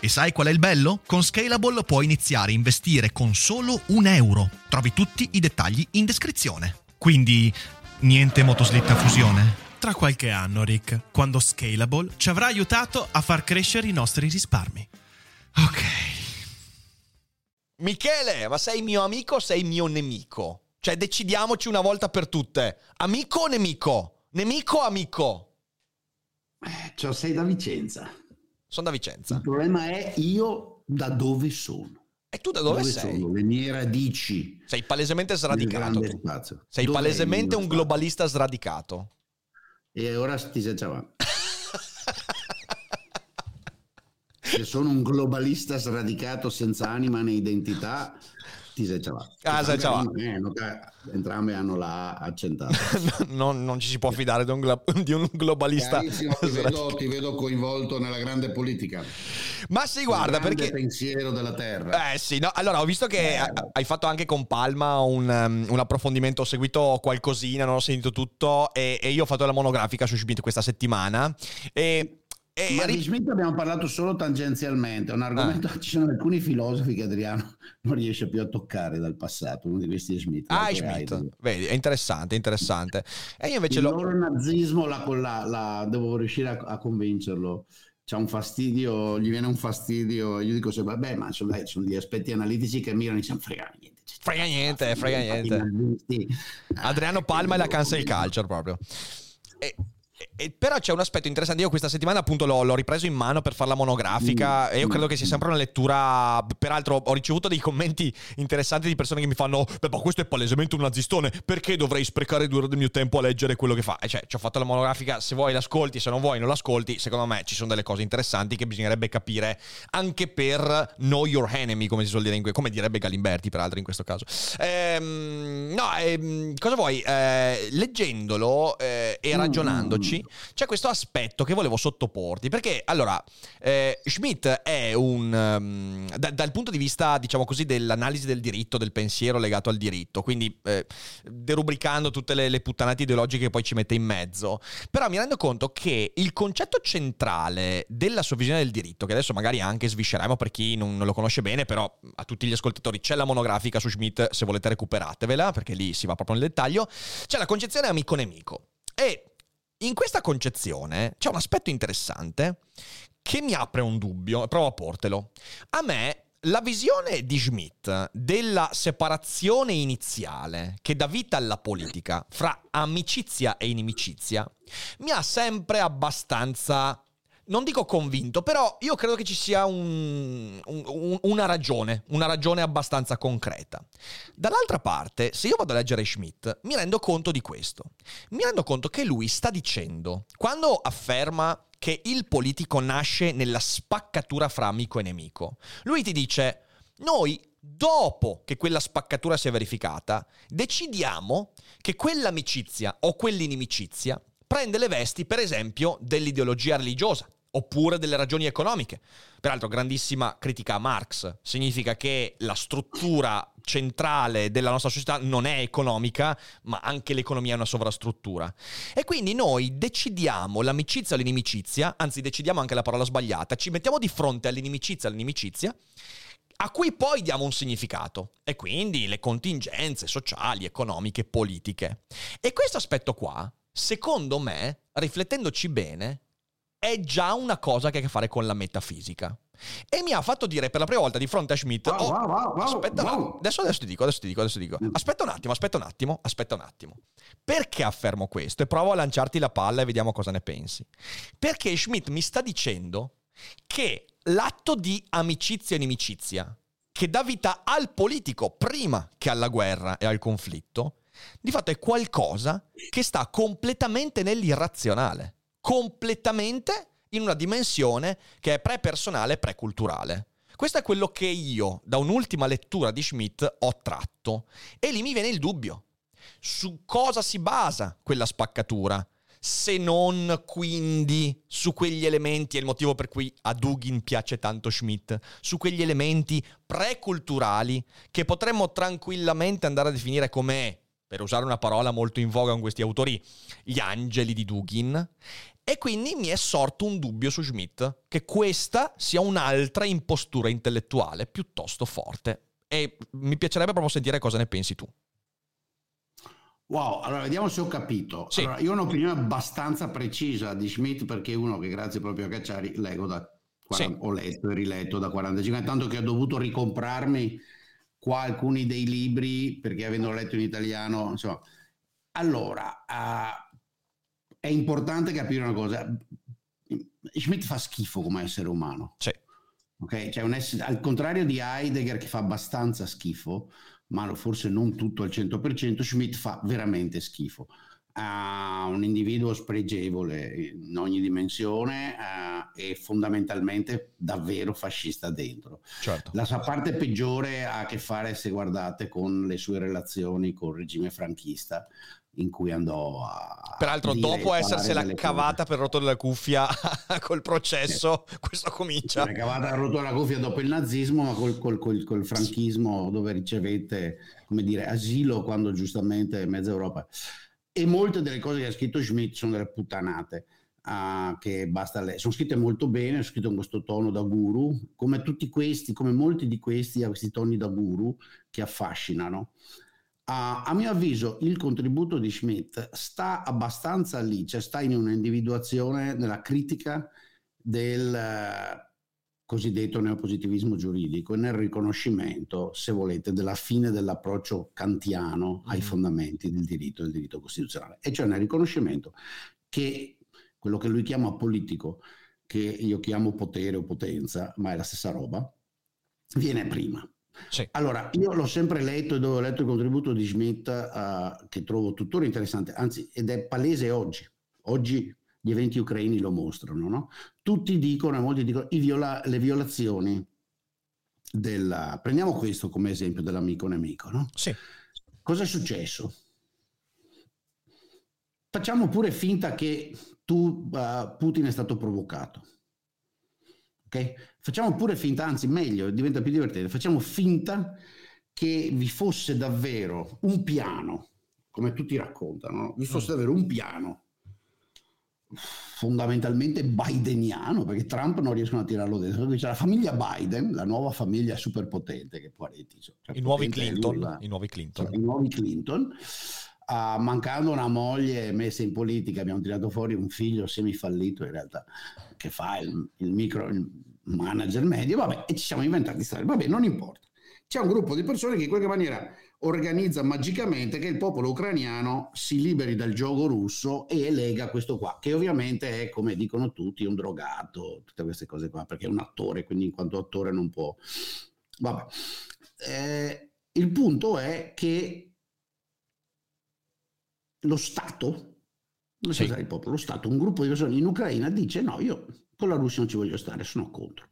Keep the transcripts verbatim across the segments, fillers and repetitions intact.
E sai qual è il bello? Con Scalable puoi iniziare a investire con solo un euro. Trovi tutti i dettagli in descrizione. Quindi, niente motoslitta fusione? Tra qualche anno, Rick, quando Scalable ci avrà aiutato a far crescere i nostri risparmi. Ok. Michele, ma sei mio amico o sei mio nemico? Cioè, decidiamoci una volta per tutte. Amico o nemico? Nemico o amico? Eh, cioè, sei da Vicenza. Sono da Vicenza. Il problema è io da dove sono. E tu da dove, dove sei? Sono? Le mie radici. Sei palesemente sradicato. Sei dov'è palesemente un globalista sradicato. E ora ti sentiamo. Se sono un globalista sradicato senza anima né identità, ti sentiamo. Ah, sentiamo. Entrambi hanno la accentata. non, non ci si può fidare di un, gla- di un globalista. Ti vedo, ti vedo coinvolto nella grande politica. Ma si guarda perché pensiero della terra. Eh sì, no, allora ho visto che eh. hai fatto anche con Palma un, um, un approfondimento, ho seguito qualcosina, non ho sentito tutto e, e io ho fatto la monografica su Schmitt questa settimana e E ma di Schmitt abbiamo parlato solo tangenzialmente, è un argomento ah. che ci sono alcuni filosofi che Adriano non riesce più a toccare dal passato, uno di questi è Schmitt. Ah, Schmitt, vedi, è interessante, interessante. E io invece il lo... loro nazismo la, la, la, devo riuscire a, a convincerlo, c'ha un fastidio, gli viene un fastidio, io dico sempre, vabbè, ma sono, dai, sono gli aspetti analitici che mirano e diciamo, frega niente. Frega niente, frega niente. Adriano Palma e la cancel culture proprio. E... E però c'è un aspetto interessante. Io questa settimana appunto l'ho, l'ho ripreso in mano per fare la monografica e io credo che sia sempre una lettura. Peraltro ho ricevuto dei commenti interessanti di persone che mi fanno beh ma questo è palesemente un nazistone, perché dovrei sprecare due ore del mio tempo a leggere quello che fa? E cioè ci ho fatto la monografica, se vuoi l'ascolti, se non vuoi non l'ascolti. Secondo me ci sono delle cose interessanti che bisognerebbe capire anche per know your enemy, come si suol dire in que- come direbbe Galimberti peraltro in questo caso. ehm, no ehm, cosa vuoi eh, leggendolo eh, e ragionandoci c'è questo aspetto che volevo sottoporti, perché allora eh, Schmitt è un um, da, dal punto di vista diciamo così dell'analisi del diritto, del pensiero legato al diritto, quindi eh, derubricando tutte le, le puttanate ideologiche che poi ci mette in mezzo, però mi rendo conto che il concetto centrale della sua visione del diritto, che adesso magari anche svisceremo per chi non, non lo conosce bene, però a tutti gli ascoltatori c'è la monografica su Schmitt, se volete recuperatevela perché lì si va proprio nel dettaglio, c'è la concezione amico-nemico e in questa concezione c'è un aspetto interessante che mi apre un dubbio, provo a portelo. A me la visione di Schmitt della separazione iniziale che dà vita alla politica fra amicizia e inimicizia mi ha sempre abbastanza, non dico convinto, però io credo che ci sia un, un, una ragione, una ragione abbastanza concreta. Dall'altra parte, se io vado a leggere Schmitt, mi rendo conto di questo. Mi rendo conto che lui sta dicendo, quando afferma che il politico nasce nella spaccatura fra amico e nemico, lui ti dice, noi dopo che quella spaccatura si è verificata, decidiamo che quell'amicizia o quell'inimicizia prende le vesti, per esempio, dell'ideologia religiosa oppure delle ragioni economiche. Peraltro, grandissima critica a Marx. Significa che la struttura centrale della nostra società non è economica, ma anche l'economia è una sovrastruttura. E quindi noi decidiamo l'amicizia o l'inimicizia, anzi decidiamo anche la parola sbagliata, ci mettiamo di fronte all'inimicizia o all'inimicizia, a cui poi diamo un significato, e quindi le contingenze sociali, economiche, politiche. E questo aspetto qua, secondo me, riflettendoci bene, è già una cosa che ha a che fare con la metafisica. E mi ha fatto dire per la prima volta di fronte a Schmitt: wow, oh, wow, wow, aspetta wow, wow. Adesso, adesso ti dico, adesso ti dico, adesso ti dico. Aspetta un attimo, aspetta un attimo, aspetta un attimo. Perché affermo questo? E provo a lanciarti la palla e vediamo cosa ne pensi. Perché Schmitt mi sta dicendo che l'atto di amicizia e inimicizia che dà vita al politico prima che alla guerra e al conflitto, di fatto è qualcosa che sta completamente nell'irrazionale, completamente in una dimensione che è pre-personale e pre-culturale. Questo è quello che io, da un'ultima lettura di Schmitt, ho tratto. E lì mi viene il dubbio. Su cosa si basa quella spaccatura? Se non quindi su quegli elementi, è il motivo per cui a Dugin piace tanto Schmitt, su quegli elementi preculturali che potremmo tranquillamente andare a definire come, per usare una parola molto in voga con questi autori, gli angeli di Dugin. E quindi mi è sorto un dubbio su Schmitt, che questa sia un'altra impostura intellettuale piuttosto forte. E mi piacerebbe proprio sentire cosa ne pensi tu. Wow, allora vediamo se ho capito. Sì. Allora, io ho un'opinione abbastanza precisa di Schmitt, perché è uno che, grazie proprio a Cacciari, leggo da quaranta, sì. ho letto e riletto da quarantacinque anni, tanto che ho dovuto ricomprarmi qua alcuni dei libri, perché avendo letto in italiano, insomma. Allora, uh, è importante capire una cosa. Schmitt fa schifo come essere umano. Sì. Okay? Cioè un essere, al contrario di Heidegger, che fa abbastanza schifo, ma forse non tutto al cento per cento, Schmitt fa veramente schifo. Ha un individuo spregevole in ogni dimensione eh, e fondamentalmente davvero fascista dentro. Certo. La sua parte peggiore ha a che fare, se guardate, con le sue relazioni col regime franchista, in cui andò a... Peraltro, a dopo essersela cavata cose. Per rotolo della cuffia col processo, eh. questo comincia. La cavata per rotolo della cuffia dopo il nazismo, ma col, col, col, col franchismo, dove ricevete, come dire, asilo quando giustamente mezza Europa. E molte delle cose che ha scritto Schmitt sono delle puttanate, uh, che basta leggere. Sono scritte molto bene, sono scritte con questo tono da guru, come tutti questi, come molti di questi, ha questi toni da guru che affascinano. Uh, a mio avviso il contributo di Schmitt sta abbastanza lì, cioè sta in un'individuazione nella critica del uh, cosiddetto neopositivismo giuridico e nel riconoscimento, se volete, della fine dell'approccio kantiano ai fondamenti del diritto e del diritto costituzionale, e cioè nel riconoscimento che quello che lui chiama politico, che io chiamo potere o potenza, ma è la stessa roba, viene prima. Sì. Allora, io l'ho sempre letto, e dove ho letto il contributo di Schmitt, uh, che trovo tuttora interessante, anzi, ed è palese oggi. Oggi gli eventi ucraini lo mostrano, no? Tutti dicono, molti dicono, i viola- le violazioni della... Prendiamo questo come esempio dell'amico nemico, no? Sì. Cosa è successo? Facciamo pure finta che tu, uh, Putin è stato provocato. Okay? Facciamo pure finta, anzi meglio, diventa più divertente, facciamo finta che vi fosse davvero un piano, come tutti raccontano, vi fosse davvero un piano fondamentalmente bideniano, perché Trump non riescono a tirarlo dentro. C'è la famiglia Biden, la nuova famiglia superpotente, che pareti, cioè, i, nuovi Clinton, nulla, i nuovi Clinton, cioè, i nuovi Clinton. Uh, mancando una moglie messa in politica, abbiamo tirato fuori un figlio semifallito in realtà, che fa il, il micro il manager medio, vabbè, e ci siamo inventati storie, vabbè, non importa. C'è un gruppo di persone che in qualche maniera organizza magicamente che il popolo ucraniano si liberi dal giogo russo e elega questo qua, che ovviamente è, come dicono tutti, un drogato, tutte queste cose qua, perché è un attore, quindi in quanto attore non può... Vabbè. Eh, il punto è che lo Stato, non si sa il popolo, lo Stato, un gruppo di persone in Ucraina dice: no, io con la Russia non ci voglio stare, sono contro.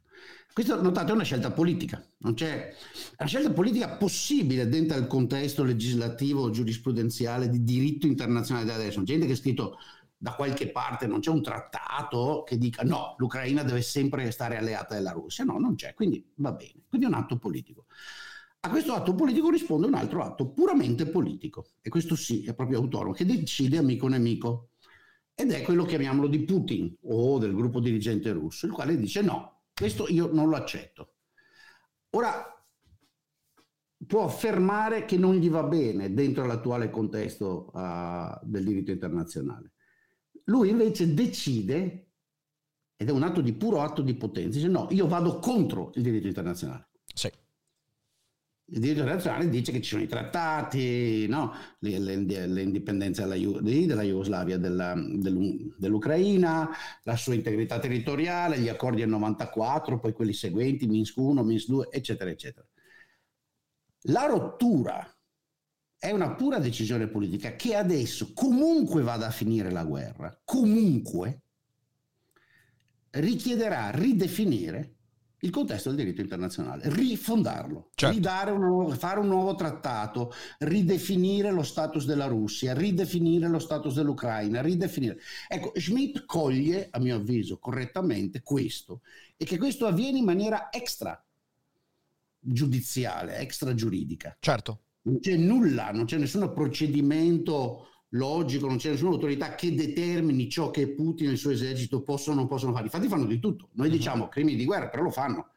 Questa, notate, è una scelta politica, non c'è una scelta politica possibile dentro il contesto legislativo, giurisprudenziale, di diritto internazionale da adesso. Gente che ha scritto da qualche parte, non c'è un trattato che dica no, l'Ucraina deve sempre stare alleata della Russia, no, non c'è, quindi va bene, quindi è un atto politico. A questo atto politico risponde un altro atto puramente politico, e questo sì, è proprio autonomo, che decide amico nemico, ed è quello, chiamiamolo, di Putin o del gruppo dirigente russo, il quale dice no, questo io non lo accetto. Ora, può affermare che non gli va bene dentro l'attuale contesto uh, del diritto internazionale. Lui invece decide ed è un atto di puro atto di potenza, dice no, io vado contro il diritto internazionale. Sì. Il diritto internazionale dice che ci sono i trattati, no? le, le, le indipendenze alla, della Jugoslavia, della, dell'U, dell'Ucraina, la sua integrità territoriale, gli accordi del novantaquattro, poi quelli seguenti, Minsk uno, Minsk due, eccetera, eccetera. La rottura è una pura decisione politica che adesso, comunque vada a finire la guerra, comunque richiederà ridefinire il contesto del diritto internazionale, rifondarlo, certo. Ridare un nuovo, fare un nuovo trattato, ridefinire lo status della Russia, ridefinire lo status dell'Ucraina, ridefinire. Ecco, Schmitt coglie, a mio avviso, correttamente questo, e che questo avviene in maniera extra giudiziale, extra giuridica. Certo. Non c'è nulla, non c'è nessun procedimento logico, non c'è nessuna autorità che determini ciò che Putin e il suo esercito possono o non possono fare. Infatti fanno di tutto. Noi uh-huh. diciamo crimini di guerra, però lo fanno.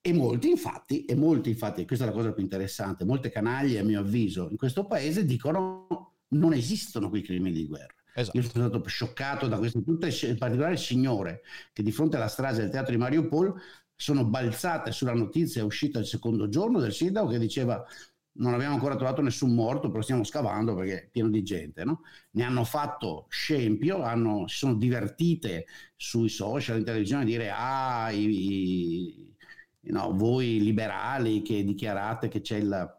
E molti infatti, e molti infatti, e questa è la cosa più interessante, molte canaglie a mio avviso in questo paese dicono non esistono quei crimini di guerra. Esatto. Io sono stato scioccato da questo, in particolare il signore che di fronte alla strage del teatro di Mariupol sono balzate sulla notizia uscita il secondo giorno del sindaco che diceva non abbiamo ancora trovato nessun morto, però stiamo scavando perché è pieno di gente, no? Ne hanno fatto scempio, hanno, si sono divertite sui social, in televisione, a dire ah, i, i, no, voi liberali che dichiarate che c'è, il,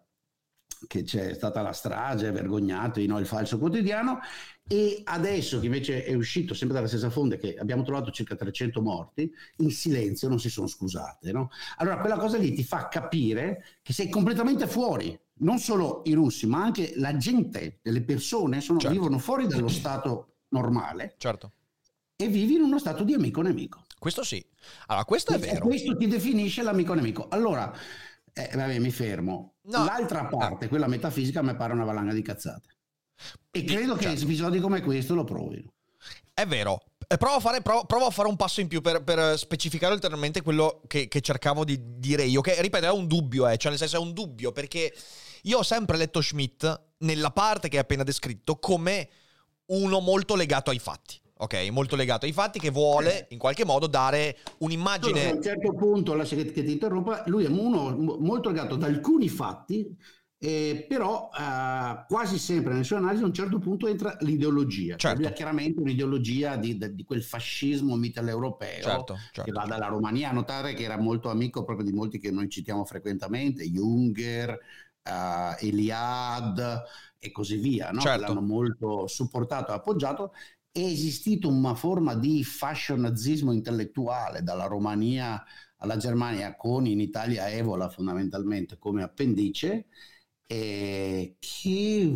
che c'è stata la strage, vergognatevi, no? Il falso quotidiano. E adesso che invece è uscito sempre dalla stessa fonte che abbiamo trovato circa trecento morti, in silenzio non si sono scusate, no? Allora quella cosa lì ti fa capire che sei completamente fuori. Non solo i russi, ma anche la gente, le persone sono, certo. vivono fuori dallo stato normale, certo. e vivi in uno stato di amico-nemico. Questo sì. Allora, questo è vero. E questo ti definisce l'amico-nemico. Allora, eh, vabbè, mi fermo. No. L'altra parte, no. quella metafisica, mi pare una valanga di cazzate. E credo certo. che episodi come questo lo provino. È vero. Provo a, fare, provo, provo a fare un passo in più per, per specificare ulteriormente quello che, che cercavo di dire io, che ripeto è un dubbio, eh, cioè nel senso è un dubbio, perché io ho sempre letto Schmitt nella parte che hai appena descritto come uno molto legato ai fatti, ok? Molto legato ai fatti, che vuole in qualche modo dare un'immagine... Allora, a un certo punto, lascia che ti interrompa, lui è uno molto legato ad alcuni fatti, Eh, però eh, quasi sempre nelle sue analisi a un certo punto entra l'ideologia, certo. cioè, chiaramente un'ideologia di, di quel fascismo mitteleuropeo, certo, certo, che va dalla Romania. A notare che era molto amico proprio di molti che noi citiamo frequentemente, Junger, eh, Eliade e così via, no? certo. l'hanno molto supportato e appoggiato. È esistito una forma di fascionazismo intellettuale dalla Romania alla Germania, con in Italia Evola fondamentalmente come appendice, Eh, che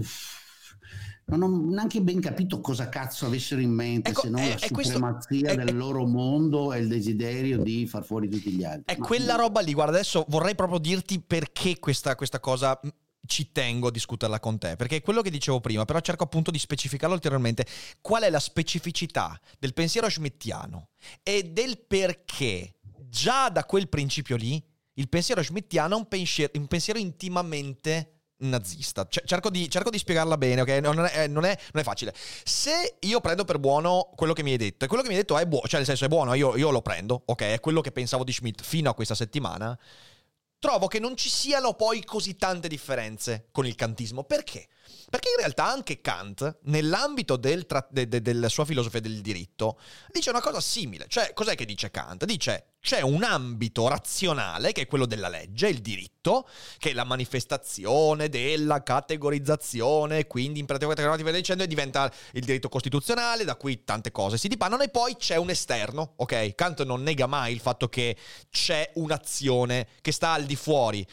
non ho neanche ben capito cosa cazzo avessero in mente, ecco, se non è, la supremazia questo, è, del loro mondo e il desiderio di far fuori tutti gli altri. È no, quella no. roba lì, guarda, adesso vorrei proprio dirti perché questa, questa cosa ci tengo a discuterla con te, perché è quello che dicevo prima, però cerco appunto di specificarlo ulteriormente. Qual è la specificità del pensiero schmittiano e del perché già da quel principio lì il pensiero schmittiano è un pensiero, un pensiero intimamente nazista. Cerco di, cerco di spiegarla bene, ok? Non è, non, è, non è facile. Se io prendo per buono quello che mi hai detto, e quello che mi hai detto è buono, cioè nel senso è buono, io, io lo prendo, ok? È quello che pensavo di Schmitt fino a questa settimana. Trovo che non ci siano poi così tante differenze con il kantismo. Perché? Perché in realtà anche Kant, nell'ambito del tra- de- de- della sua filosofia del diritto, dice una cosa simile. Cioè, cos'è che dice Kant? Dice c'è un ambito razionale, che è quello della legge, il diritto, che è la manifestazione della categorizzazione, quindi in pratica categorizzativa del dicendo, e diventa il diritto costituzionale, da cui tante cose si dipannano, e poi c'è un esterno, ok? Kant non nega mai il fatto che c'è un'azione che sta al di fuori.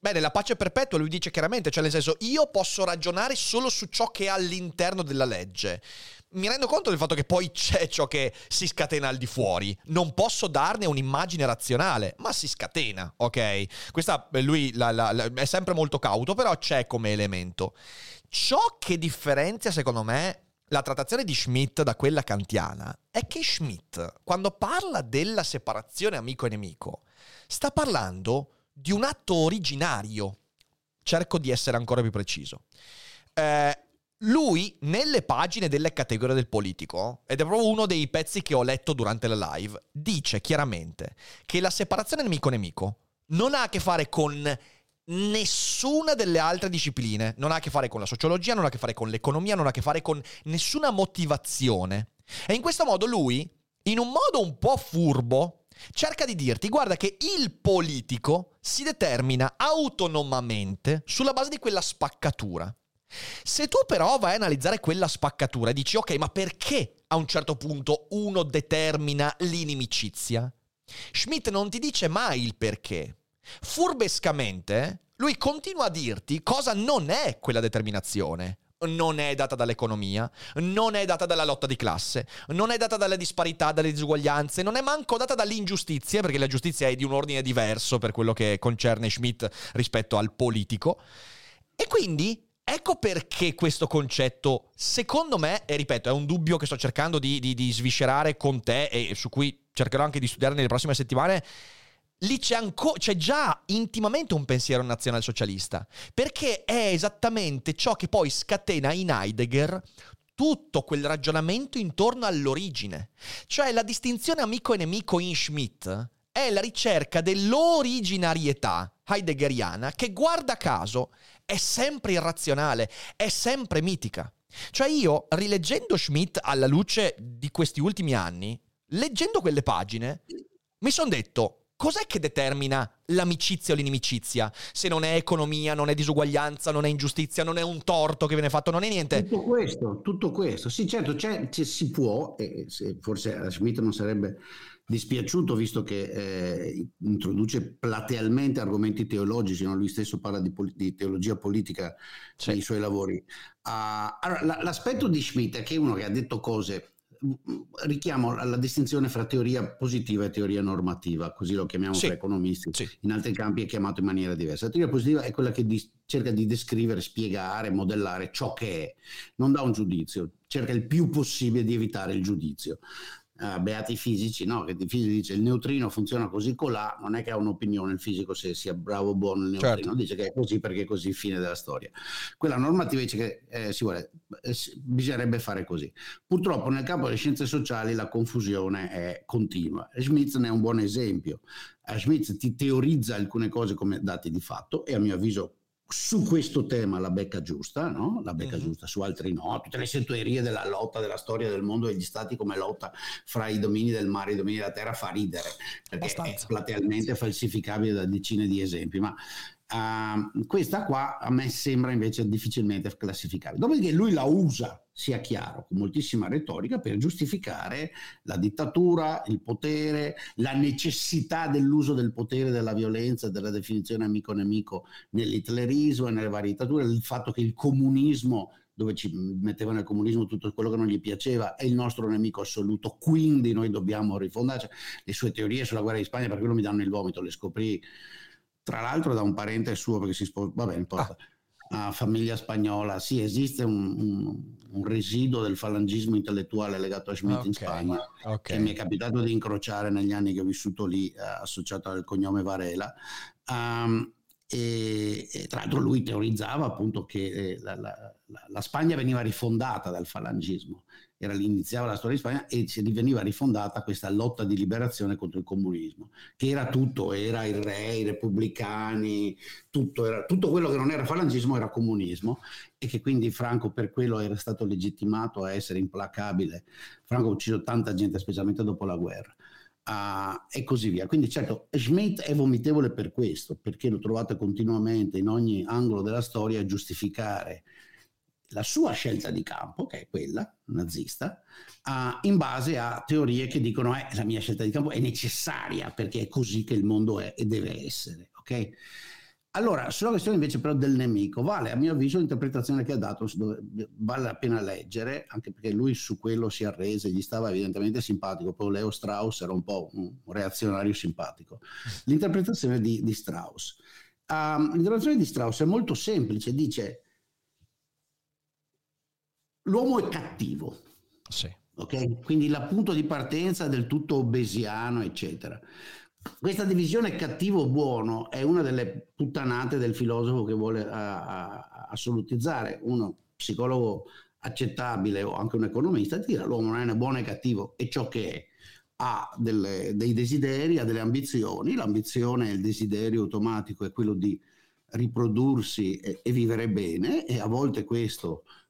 Bene, la pace perpetua lui dice chiaramente, cioè nel senso io posso ragionare solo su ciò che è all'interno della legge. Mi rendo conto del fatto che poi c'è ciò che si scatena al di fuori. Non posso darne un'immagine razionale, ma si scatena, ok? Questa lui la, la, la, è sempre molto cauto, però c'è come elemento. Ciò che differenzia, secondo me, la trattazione di Schmitt da quella kantiana è che Schmitt, quando parla della separazione amico e nemico, sta parlando di un atto originario. Cerco di essere ancora più preciso. Eh, Lui, nelle pagine della categoria del politico, ed è proprio uno dei pezzi che ho letto durante la live, dice chiaramente che la separazione nemico-nemico non ha a che fare con nessuna delle altre discipline, non ha a che fare con la sociologia, non ha a che fare con l'economia, non ha a che fare con nessuna motivazione. E in questo modo lui, in un modo un po' furbo, cerca di dirti, guarda che il politico si determina autonomamente sulla base di quella spaccatura. Se tu però vai a analizzare quella spaccatura e dici, ok, ma perché a un certo punto uno determina l'inimicizia? Schmitt non ti dice mai il perché. Furbescamente, lui continua a dirti cosa non è quella determinazione. Non è data dall'economia, non è data dalla lotta di classe, non è data dalle disparità, dalle disuguaglianze, non è manco data dall'ingiustizia, perché la giustizia è di un ordine diverso per quello che concerne Schmitt rispetto al politico. E quindi ecco perché questo concetto, secondo me, e ripeto, è un dubbio che sto cercando di, di, di sviscerare con te e su cui cercherò anche di studiare nelle prossime settimane, lì c'è, anco- c'è già intimamente un pensiero nazionalsocialista, perché è esattamente ciò che poi scatena in Heidegger tutto quel ragionamento intorno all'origine. Cioè la distinzione amico e nemico in Schmitt è la ricerca dell'originarietà heideggeriana che, guarda caso, è sempre irrazionale, è sempre mitica. Cioè io, rileggendo Schmitt alla luce di questi ultimi anni, leggendo quelle pagine, mi sono detto, cos'è che determina l'amicizia o l'inimicizia? Se non è economia, non è disuguaglianza, non è ingiustizia, non è un torto che viene fatto, non è niente. Tutto questo, tutto questo. Sì, certo, c'è, c'è, si può, e se, forse a Schmitt non sarebbe dispiaciuto, visto che eh, introduce platealmente argomenti teologici, no? Lui stesso parla di, pol- di teologia politica sì. nei suoi lavori. Uh, allora, la, l'aspetto di Schmitt è che è uno che ha detto cose... richiamo alla distinzione fra teoria positiva e teoria normativa, così lo chiamiamo sì. fra economisti, sì. in altri campi è chiamato in maniera diversa. La teoria positiva è quella che dis- cerca di descrivere, spiegare, modellare ciò che è, non dà un giudizio, cerca il più possibile di evitare il giudizio. Uh, beati i fisici, no? Che il fisico dice il neutrino funziona così colà, non è che ha un'opinione il fisico se sia bravo o buono il neutrino, certo. Dice che è così perché è così, fine della storia. Quella normativa dice che eh, si vuole, eh, bisognerebbe fare così. Purtroppo nel campo delle scienze sociali la confusione è continua. Schmitt ne è un buon esempio. Uh, Schmitt ti teorizza alcune cose come dati di fatto e a mio avviso su questo tema la becca giusta, no? La becca uh-huh. giusta, su altri no. Tutte le settorie della lotta, della storia del mondo e degli stati come lotta fra i domini del mare e i domini della terra fa ridere, perché Bastanza. è platealmente falsificabile da decine di esempi, ma uh, questa qua a me sembra invece difficilmente classificabile. Dopodiché lui la usa, sia chiaro, con moltissima retorica per giustificare la dittatura, il potere, la necessità dell'uso del potere, della violenza, della definizione amico-nemico nell'hitlerismo e nelle varie dittature, il fatto che il comunismo, dove ci mettevano il comunismo tutto quello che non gli piaceva, è il nostro nemico assoluto, quindi noi dobbiamo rifondarci. Le sue teorie sulla guerra di Spagna, per quello mi danno il vomito, le scoprì tra l'altro da un parente suo, perché si sposa, va bene, importa. Ah. Uh, famiglia spagnola, sì, esiste un, un, un residuo del falangismo intellettuale legato a Schmitt okay, in Spagna okay. che mi è capitato di incrociare negli anni che ho vissuto lì, uh, associato al cognome Varela. Um, e, e tra l'altro lui teorizzava appunto che eh, la, la, la Spagna veniva rifondata dal falangismo, era iniziava la storia di Spagna e si veniva rifondata questa lotta di liberazione contro il comunismo, che era tutto, era il re, i repubblicani, tutto, era, tutto quello che non era falangismo era comunismo, e che quindi Franco per quello era stato legittimato a essere implacabile. Franco ha ucciso tanta gente, specialmente dopo la guerra. Uh, e così via. Quindi certo, Schmitt è vomitevole per questo, perché lo trovate continuamente in ogni angolo della storia a giustificare la sua scelta di campo, che è quella nazista, uh, in base a teorie che dicono eh, la mia scelta di campo è necessaria perché è così che il mondo è e deve essere. Ok? Allora, sulla questione invece però del nemico, vale a mio avviso l'interpretazione che ha dato, vale la pena leggere, anche perché lui su quello si arrese, gli stava evidentemente simpatico, poi Leo Strauss era un po' un reazionario simpatico. L'interpretazione di, di Strauss. Um, l'interpretazione di Strauss è molto semplice, dice l'uomo è cattivo, sì. Okay? Quindi la punto di partenza è del tutto obesiano, eccetera. Questa divisione cattivo-buono è una delle puttanate del filosofo che vuole a, a, assolutizzare. Uno psicologo accettabile o anche un economista ti dirà l'uomo non è né buono né cattivo, è ciò che è. Ha delle, dei desideri, ha delle ambizioni, l'ambizione e il desiderio automatico è quello di riprodursi e, e vivere bene, e a volte questo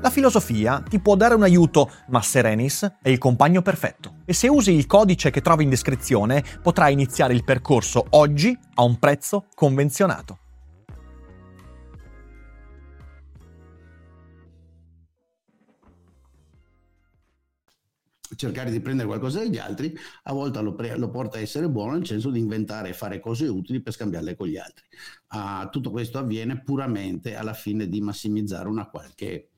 La filosofia ti può dare un aiuto, ma Serenis è il compagno perfetto. E se usi il codice che trovi in descrizione, potrai iniziare il percorso oggi a un prezzo convenzionato. Cercare di prendere qualcosa dagli altri a volte lo, pre- lo porta a essere buono, nel senso di inventare e fare cose utili per scambiarle con gli altri. Uh, tutto questo avviene puramente alla fine di massimizzare una qualche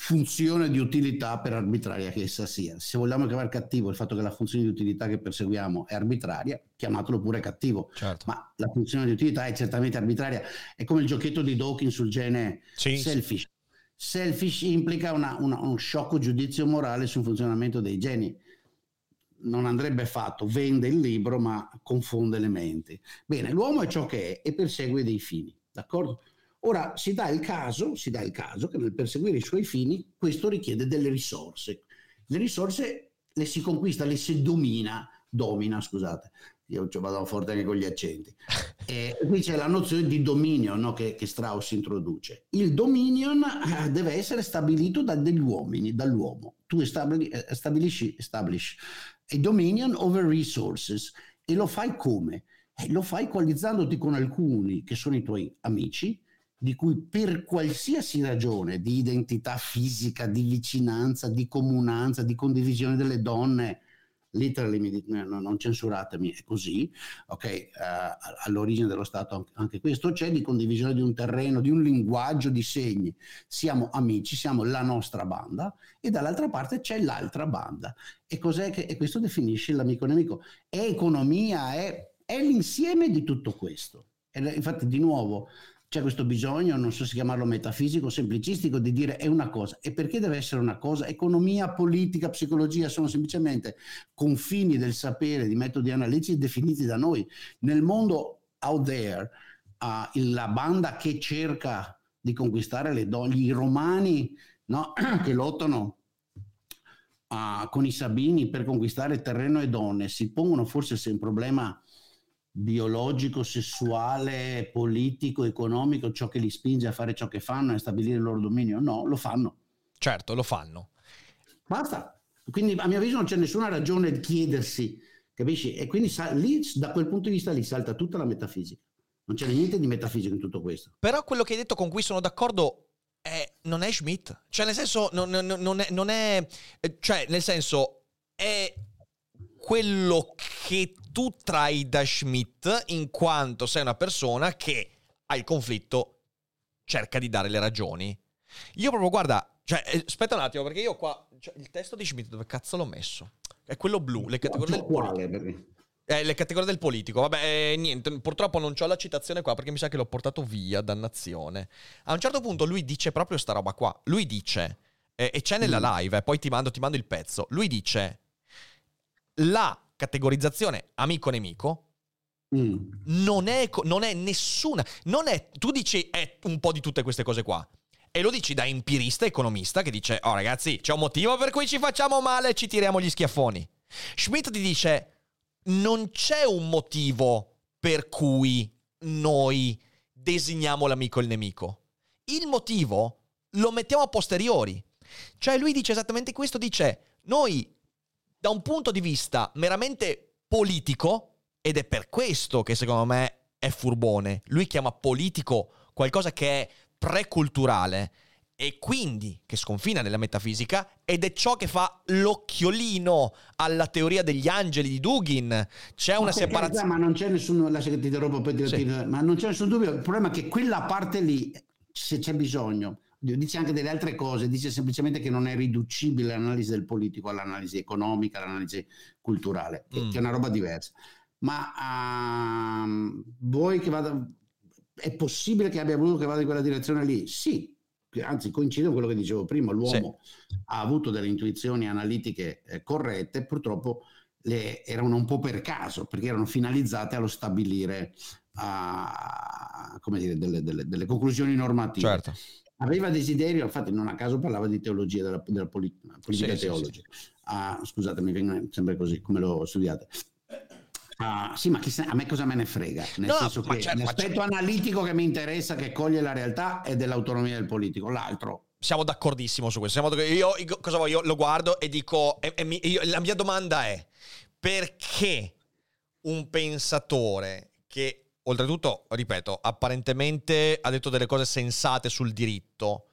funzione di utilità, per arbitraria che essa sia. Se vogliamo chiamare cattivo il fatto che la funzione di utilità che perseguiamo è arbitraria, chiamatelo pure cattivo, certo. Ma la funzione di utilità è certamente arbitraria. È come il giochetto di Dawkins sul gene sì, selfish sì. Selfish implica una, una, uno sciocco giudizio morale sul funzionamento dei geni. Non andrebbe fatto, vende il libro ma confonde le menti. Bene, l'uomo è ciò che è e persegue dei fini, d'accordo? Ora si dà il caso, si dà il caso che nel perseguire i suoi fini questo richiede delle risorse. Le risorse le si conquista, le si domina, domina, scusate. Io ci vado forte anche con gli accenti. E qui c'è la nozione di dominion, no, che, che Strauss introduce. Il dominion deve essere stabilito da degli uomini, dall'uomo. Tu establi, stabilisci establish a dominion over resources, e lo fai come? E lo fai coalizzandoti con alcuni che sono i tuoi amici, di cui per qualsiasi ragione di identità fisica, di vicinanza, di comunanza, di condivisione delle donne, literally, non censuratemi, è così, ok, uh, all'origine dello Stato anche questo c'è, di condivisione di un terreno, di un linguaggio, di segni, siamo amici, siamo la nostra banda, e dall'altra parte c'è l'altra banda. E cos'è che, e questo definisce l'amico nemico, è economia, è, è l'insieme di tutto questo. E infatti di nuovo c'è questo bisogno, non so se chiamarlo metafisico, semplicistico, di dire è una cosa. E perché deve essere una cosa? Economia, politica, psicologia sono semplicemente confini del sapere, di metodi analitici definiti da noi. Nel mondo out there, uh, la banda che cerca di conquistare le donne, i romani, no? che lottano uh, con i Sabini per conquistare terreno e donne, si pongono forse se un problema biologico, sessuale, politico, economico, ciò che li spinge a fare ciò che fanno e stabilire il loro dominio? No, lo fanno. Certo, lo fanno. Basta. Quindi a mio avviso non c'è nessuna ragione di chiedersi, capisci? E quindi sa- lì, da quel punto di vista lì salta tutta la metafisica. Non c'è niente di metafisico in tutto questo. Però quello che hai detto, con cui sono d'accordo, è, non è Schmitt. Cioè nel senso, non, non, non, è, non è... Cioè nel senso, è quello che tu trai da Schmitt, in quanto sei una persona che al conflitto cerca di dare le ragioni. Io proprio, guarda, cioè, aspetta un attimo, perché io qua, cioè, il testo di Schmitt dove cazzo l'ho messo? È quello blu, le categorie del politico. Eh, le categorie del politico, vabbè, eh, niente, purtroppo non c'ho la citazione qua perché mi sa che l'ho portato via, dannazione. A un certo punto lui dice proprio sta roba qua, lui dice, eh, e c'è nella live, eh, poi ti mando, ti mando il pezzo, lui dice... La categorizzazione amico-nemico mm. non, è, non è nessuna. Non è, tu dici è un po' di tutte queste cose qua. E lo dici da empirista economista che dice: oh ragazzi, c'è un motivo per cui ci facciamo male e ci tiriamo gli schiaffoni. Schmitt ti dice: non c'è un motivo per cui noi designiamo l'amico e il nemico. Il motivo lo mettiamo a posteriori. Cioè lui dice esattamente questo, dice: noi da un punto di vista meramente politico, ed è per questo che secondo me è furbone, lui chiama politico qualcosa che è preculturale e quindi che sconfina nella metafisica, ed è ciò che fa l'occhiolino alla teoria degli angeli di Dugin. C'è una ma separazione, ma non c'è nessuno, lascia che ti interrompo, poi ti sì. ma non c'è nessun dubbio. Il problema è che quella parte lì, se c'è bisogno, dice anche delle altre cose, dice semplicemente che non è riducibile l'analisi del politico all'analisi economica, all'analisi culturale, mm. che è una roba diversa. Ma um, voi che vada, è possibile che abbia voluto che vada in quella direzione lì? Sì. Anzi, coincide con quello che dicevo prima, l'uomo sì. ha avuto delle intuizioni analitiche eh, corrette, purtroppo le erano un po' per caso, perché erano finalizzate allo stabilire uh, come dire, delle, delle, delle conclusioni normative. Certo. Aveva desiderio, infatti non a caso parlava di teologia, della, della polit- politica sì, teologica. Sì, sì. Uh, scusatemi, vengo sempre così, come lo studiate. Uh, sì, ma chi se... a me cosa me ne frega? Nel no, senso che certo, l'aspetto analitico che mi interessa, che coglie la realtà, è dell'autonomia del politico, l'altro. Siamo d'accordissimo su questo. Siamo io, io, cosa voglio? Io lo guardo e dico, e, e mi, io, la mia domanda è: perché un pensatore che, oltretutto, ripeto, apparentemente ha detto delle cose sensate sul diritto,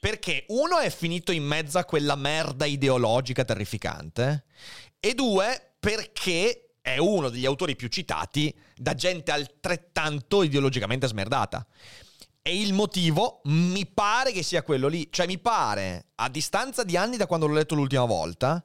perché uno è finito in mezzo a quella merda ideologica terrificante, e due, perché è uno degli autori più citati da gente altrettanto ideologicamente smerdata. E il motivo mi pare che sia quello lì. Cioè mi pare, a distanza di anni da quando l'ho letto l'ultima volta,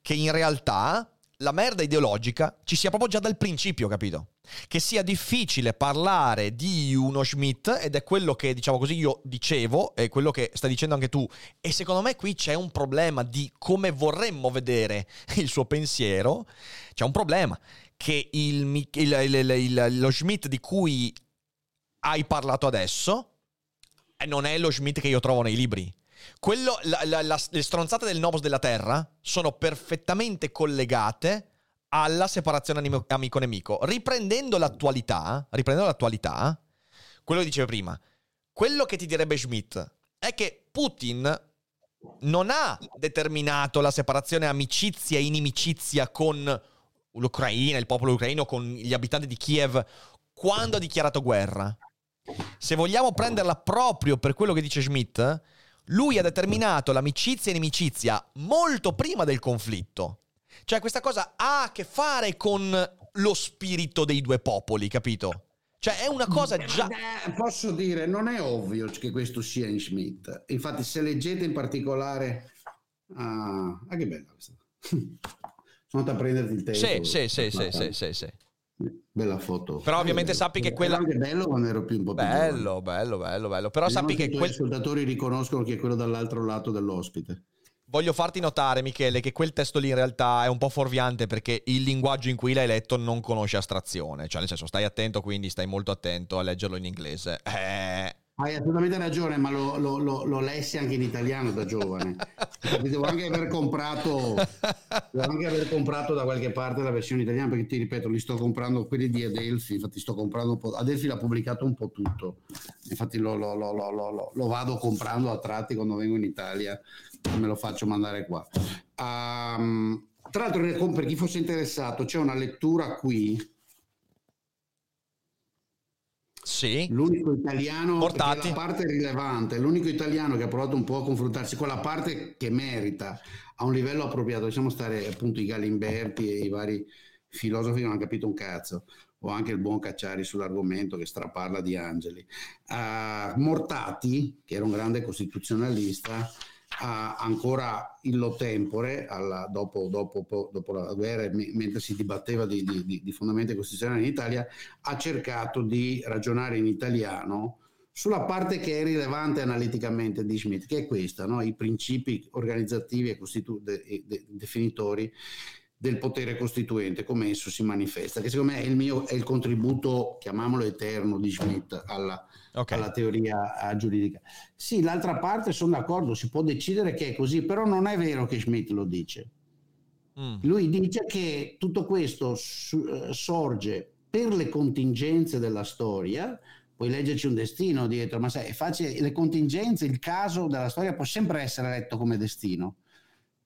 che in realtà la merda ideologica ci sia proprio già dal principio, capito? Che sia difficile parlare di uno Schmitt, ed è quello che, diciamo così, io dicevo, e quello che stai dicendo anche tu. E secondo me qui c'è un problema di come vorremmo vedere il suo pensiero. C'è un problema che il, il, il, il, lo Schmitt di cui hai parlato adesso non è lo Schmitt che io trovo nei libri. Quello, la, la, la, le stronzate del Novos della Terra sono perfettamente collegate alla separazione amico-nemico. Riprendendo l'attualità, riprendendo l'attualità, quello che dicevo prima, quello che ti direbbe Schmitt è che Putin non ha determinato la separazione amicizia e inimicizia con l'Ucraina, il popolo ucraino, con gli abitanti di Kiev, quando ha dichiarato guerra. Se vogliamo prenderla proprio per quello che dice Schmitt, lui ha determinato l'amicizia e inimicizia molto prima del conflitto. Cioè questa cosa ha a che fare con lo spirito dei due popoli, capito? Cioè è una cosa già... Beh, posso dire, non è ovvio che questo sia in Schmitt. Infatti se leggete in particolare... Ah, ah che bella questa. Sono andato a prenderti il tempo. Sì, sì, sì, sì, sì, sì, sì. Bella foto. Però ovviamente eh, sappi che quella... È bello quando ero più un po' più bello, bello, bello, bello. Però sappi che... I quel... soldatori riconoscono che è quello dall'altro lato dell'ospite. Voglio farti notare, Michele, che quel testo lì in realtà è un po' fuorviante, perché il linguaggio in cui l'hai letto non conosce astrazione. Cioè, nel senso, stai attento, quindi stai molto attento a leggerlo in inglese. Eh... Hai assolutamente ragione, ma lo, lo, lo, lo lessi anche in italiano da giovane. Devo anche aver comprato devo anche aver comprato da qualche parte la versione italiana, perché ti ripeto, li sto comprando quelli di Adelphi, infatti sto comprando un po'. Adelphi l'ha pubblicato un po' tutto, infatti lo, lo, lo, lo, lo, lo vado comprando a tratti quando vengo in Italia, me lo faccio mandare qua. Um, tra l'altro, per chi fosse interessato, c'è una lettura qui. Sì. L'unico italiano, Mortati. La parte rilevante, l'unico italiano che ha provato un po' a confrontarsi con la parte che merita a un livello appropriato. Diciamo stare appunto i Galimberti e i vari filosofi che non hanno capito un cazzo, o anche il buon Cacciari sull'argomento che straparla di angeli. Uh, Mortati, che era un grande costituzionalista, uh, ancora illo tempore, alla, dopo, dopo, dopo, dopo la guerra, m- mentre si dibatteva di, di, di fondamenti costituzionali in Italia, ha cercato di ragionare in italiano sulla parte che è rilevante analiticamente di Schmitt, che è questa, no? I principi organizzativi e costitu- de- de- definitori del potere costituente, come esso si manifesta, che secondo me è il mio è il contributo, chiamiamolo eterno, di Schmitt alla, okay. alla teoria giuridica. Sì, l'altra parte sono d'accordo, si può decidere che è così, però non è vero che Schmitt lo dice. Mm. Lui dice che tutto questo su, sorge per le contingenze della storia, puoi leggerci un destino dietro, ma sai, è facile, le contingenze, il caso della storia può sempre essere letto come destino.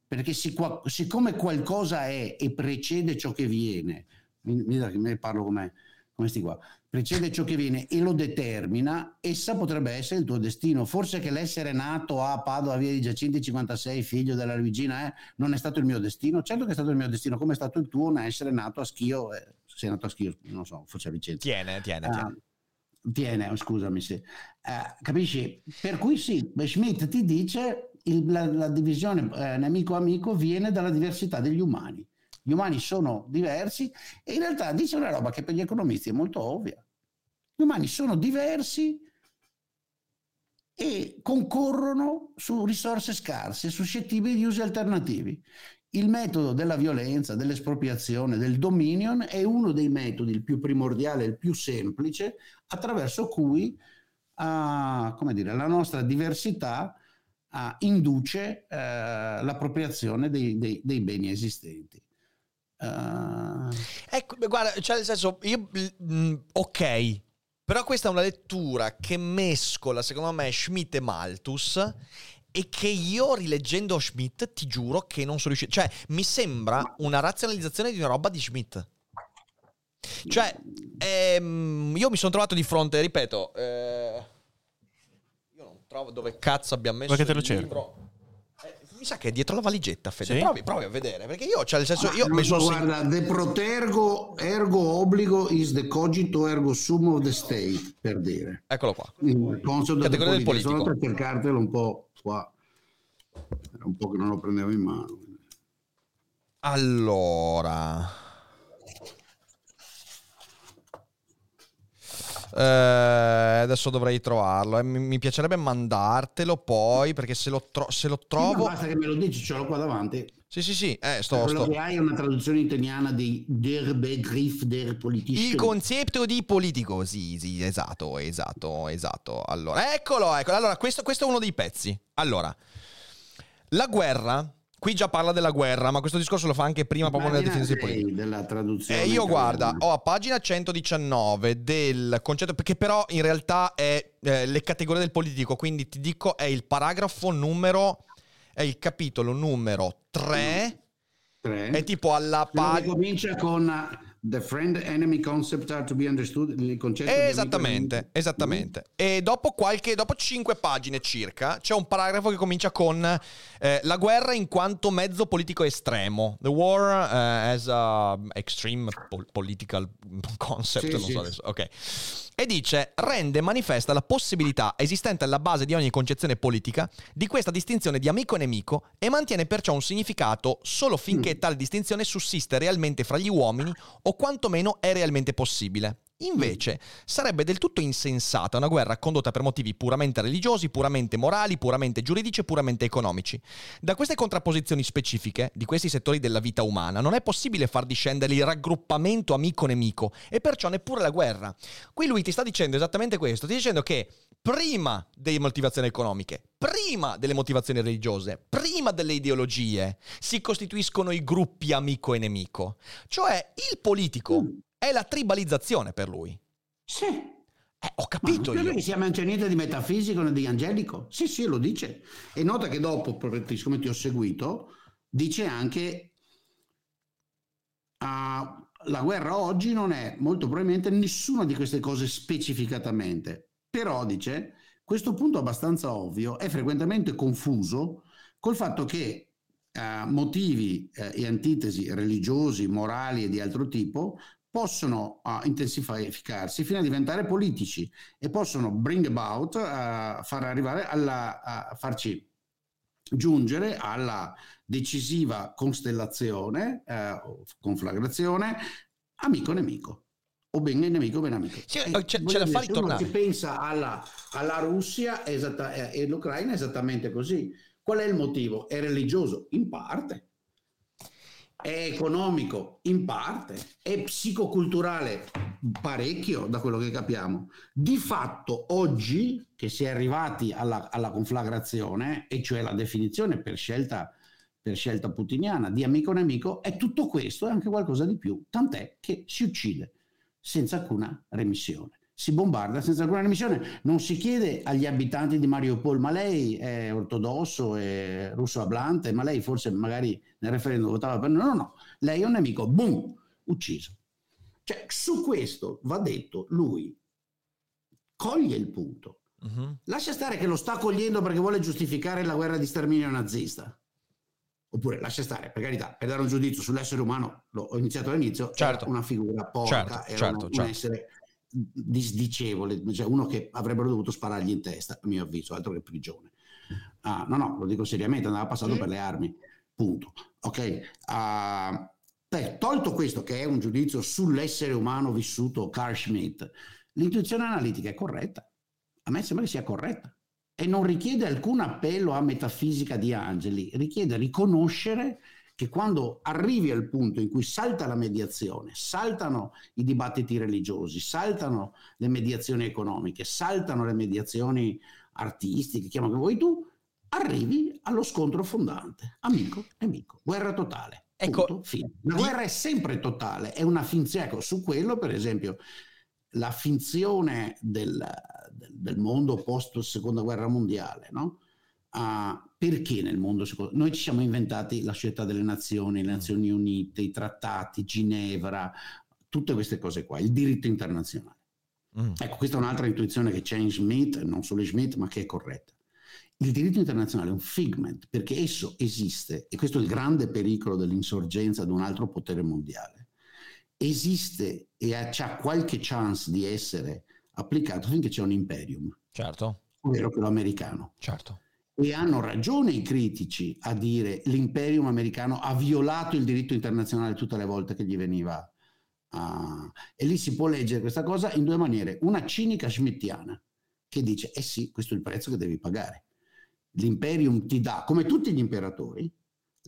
perché sic- siccome qualcosa è e precede ciò che viene, mi, mi parlo come questi qua, precede ciò che viene e lo determina, essa potrebbe essere il tuo destino. Forse che l'essere nato a Padova, via di Giacinti cinquantasei, figlio della Luigina, eh, non è stato il mio destino. Certo che è stato il mio destino, come è stato il tuo essere nato a Schio, eh, sei nato a Schio, non so, forse a Vicenza. Tiene, tiene, tiene. Ah, Tiene, scusami, sì. Eh, capisci? Per cui sì, Schmitt ti dice il, la, la divisione eh, nemico-amico viene dalla diversità degli umani. Gli umani sono diversi e in realtà dice una roba che per gli economisti è molto ovvia. Gli umani sono diversi e concorrono su risorse scarse, suscettibili di usi alternativi. Il metodo della violenza, dell'espropriazione, del dominion è uno dei metodi, il più primordiale, il più semplice, attraverso cui uh, come dire, la nostra diversità uh, induce uh, l'appropriazione dei, dei, dei beni esistenti. Uh... Ecco, guarda, cioè nel senso, io, mh, ok, però questa è una lettura che mescola, secondo me, Schmitt e Malthus, e che io, rileggendo Schmitt, ti giuro che non sono riuscito, cioè mi sembra una razionalizzazione di una roba di Schmitt. Cioè ehm, io mi sono trovato di fronte, ripeto, eh, io non trovo dove cazzo abbia messo il libro. Eh, mi sa che è dietro la valigetta, Fede. Sì? Provi, provi a vedere, perché io, cioè nel senso, io mi sono guarda, se... de protergo ergo obbligo is the cogito ergo sum of the state, per dire. Eccolo qua. Il concept del politico. Sono andato a cercartelo un po' qua, era un po' che non lo prendevo in mano. Allora eh, adesso dovrei trovarlo, eh, mi, mi piacerebbe mandartelo poi, perché se lo, tro- se lo trovo sì, basta che me lo dici, ce l'ho qua davanti. Sì, sì, sì, eh, sto, quello sto. Che hai è una traduzione italiana di Der Begriff der Politischen. Il concetto di politico, sì, sì, esatto, esatto, esatto. Allora, eccolo, eccolo. Allora, questo, questo è uno dei pezzi. Allora, la guerra, qui già parla della guerra, ma questo discorso lo fa anche prima, proprio nella definizione politica. Della traduzione. E io, italiana. Guarda, ho a pagina centodiciannove del concetto, perché però in realtà è eh, le categorie del politico, quindi ti dico è il paragrafo numero... È il capitolo numero tre, tre. È tipo alla pagina. Comincia con The Friend Enemy Concept are to be understood. Il concetto esattamente, di esattamente. E dopo qualche, dopo cinque pagine circa, c'è un paragrafo che comincia con eh, la guerra in quanto mezzo politico estremo. The war uh, as a extreme pol- political concept. Sì, non sì. so adesso. Ok. E dice, rende manifesta la possibilità esistente alla base di ogni concezione politica di questa distinzione di amico e nemico e mantiene perciò un significato solo finché tale distinzione sussiste realmente fra gli uomini o quantomeno è realmente possibile. Invece sarebbe del tutto insensata una guerra condotta per motivi puramente religiosi, puramente morali, puramente giuridici e puramente economici. Da queste contrapposizioni specifiche di questi settori della vita umana non è possibile far discendere il raggruppamento amico-nemico e perciò neppure la guerra. Qui lui ti sta dicendo esattamente questo, ti sta dicendo che prima delle motivazioni economiche, prima delle motivazioni religiose, prima delle ideologie si costituiscono i gruppi amico e nemico. Cioè il politico è la tribalizzazione per lui. Sì. Eh, ho capito io. Ma non credo che sia mangianita di metafisico né di angelico. Sì, sì, lo dice. E nota che dopo, siccome ti ho seguito, dice anche uh, la guerra oggi non è molto probabilmente nessuna di queste cose specificatamente. Però, dice, questo punto abbastanza ovvio è frequentemente confuso col fatto che uh, motivi uh, e antitesi religiosi, morali e di altro tipo possono uh, intensificarsi fino a diventare politici e possono bring about, uh, far arrivare alla, uh, farci giungere alla decisiva costellazione, uh, conflagrazione, amico-nemico, o ben nemico ben amico. Sì, c'è, c'è la fai tornare. Si pensa alla, alla Russia esatta, eh, e l'Ucraina esattamente così. Qual è il motivo? È religioso? In parte. È economico in parte, è psicoculturale parecchio, da quello che capiamo. Di fatto oggi che si è arrivati alla, alla conflagrazione, e cioè la definizione per scelta, per scelta putiniana di amico nemico, è tutto questo e anche qualcosa di più, tant'è che si uccide senza alcuna remissione. si bombarda senza alcuna remissione. Non si chiede agli abitanti di Mariupol: ma lei è ortodosso e russo hablante, ma lei forse magari nel referendum votava per noi? No, no, lei è un nemico, boom, ucciso. Cioè, su questo va detto, lui coglie il punto. Uh-huh. Lascia stare che lo sta cogliendo perché vuole giustificare la guerra di sterminio nazista, oppure lascia stare, per carità, per dare un giudizio sull'essere umano, l'ho iniziato all'inizio, certo, una figura porca, certo, era certo, un, certo. un essere disdicevole, cioè uno che avrebbero dovuto sparargli in testa, a mio avviso, altro che prigione. Ah, no, no, lo dico seriamente, andava passato mm. per le armi, punto. Ok, uh, beh, tolto questo che è un giudizio sull'essere umano vissuto Carl Schmitt, l'intuizione analitica è corretta, a me sembra che sia corretta, e non richiede alcun appello a metafisica di angeli, richiede riconoscere che quando arrivi al punto in cui salta la mediazione, saltano i dibattiti religiosi, saltano le mediazioni economiche, saltano le mediazioni artistiche, chiama che vuoi tu, arrivi allo scontro fondante, amico e nemico, guerra totale. Ecco, punto, fine. La guerra è sempre totale, è una finzione. Ecco, su quello, per esempio, la finzione del, del, del mondo post seconda guerra mondiale, no? Uh, perché nel mondo secondo noi ci siamo inventati la società delle nazioni, le Nazioni Unite, i trattati, Ginevra, tutte queste cose qua, il diritto internazionale. Mm. Ecco, questa è un'altra intuizione che c'è in Schmitt, non solo in Schmitt, ma che è corretta. Il diritto internazionale è un figment, perché esso esiste, e questo è il grande pericolo dell'insorgenza di un altro potere mondiale. Esiste e ha, c'ha qualche chance di essere applicato finché c'è un imperium, certo, ovvero quello americano, certo. E hanno ragione i critici a dire l'imperium americano ha violato il diritto internazionale tutte le volte che gli veniva a... e lì si può leggere questa cosa in due maniere: una cinica schmittiana che dice eh sì, questo è il prezzo che devi pagare, l'imperium ti dà, come tutti gli imperatori,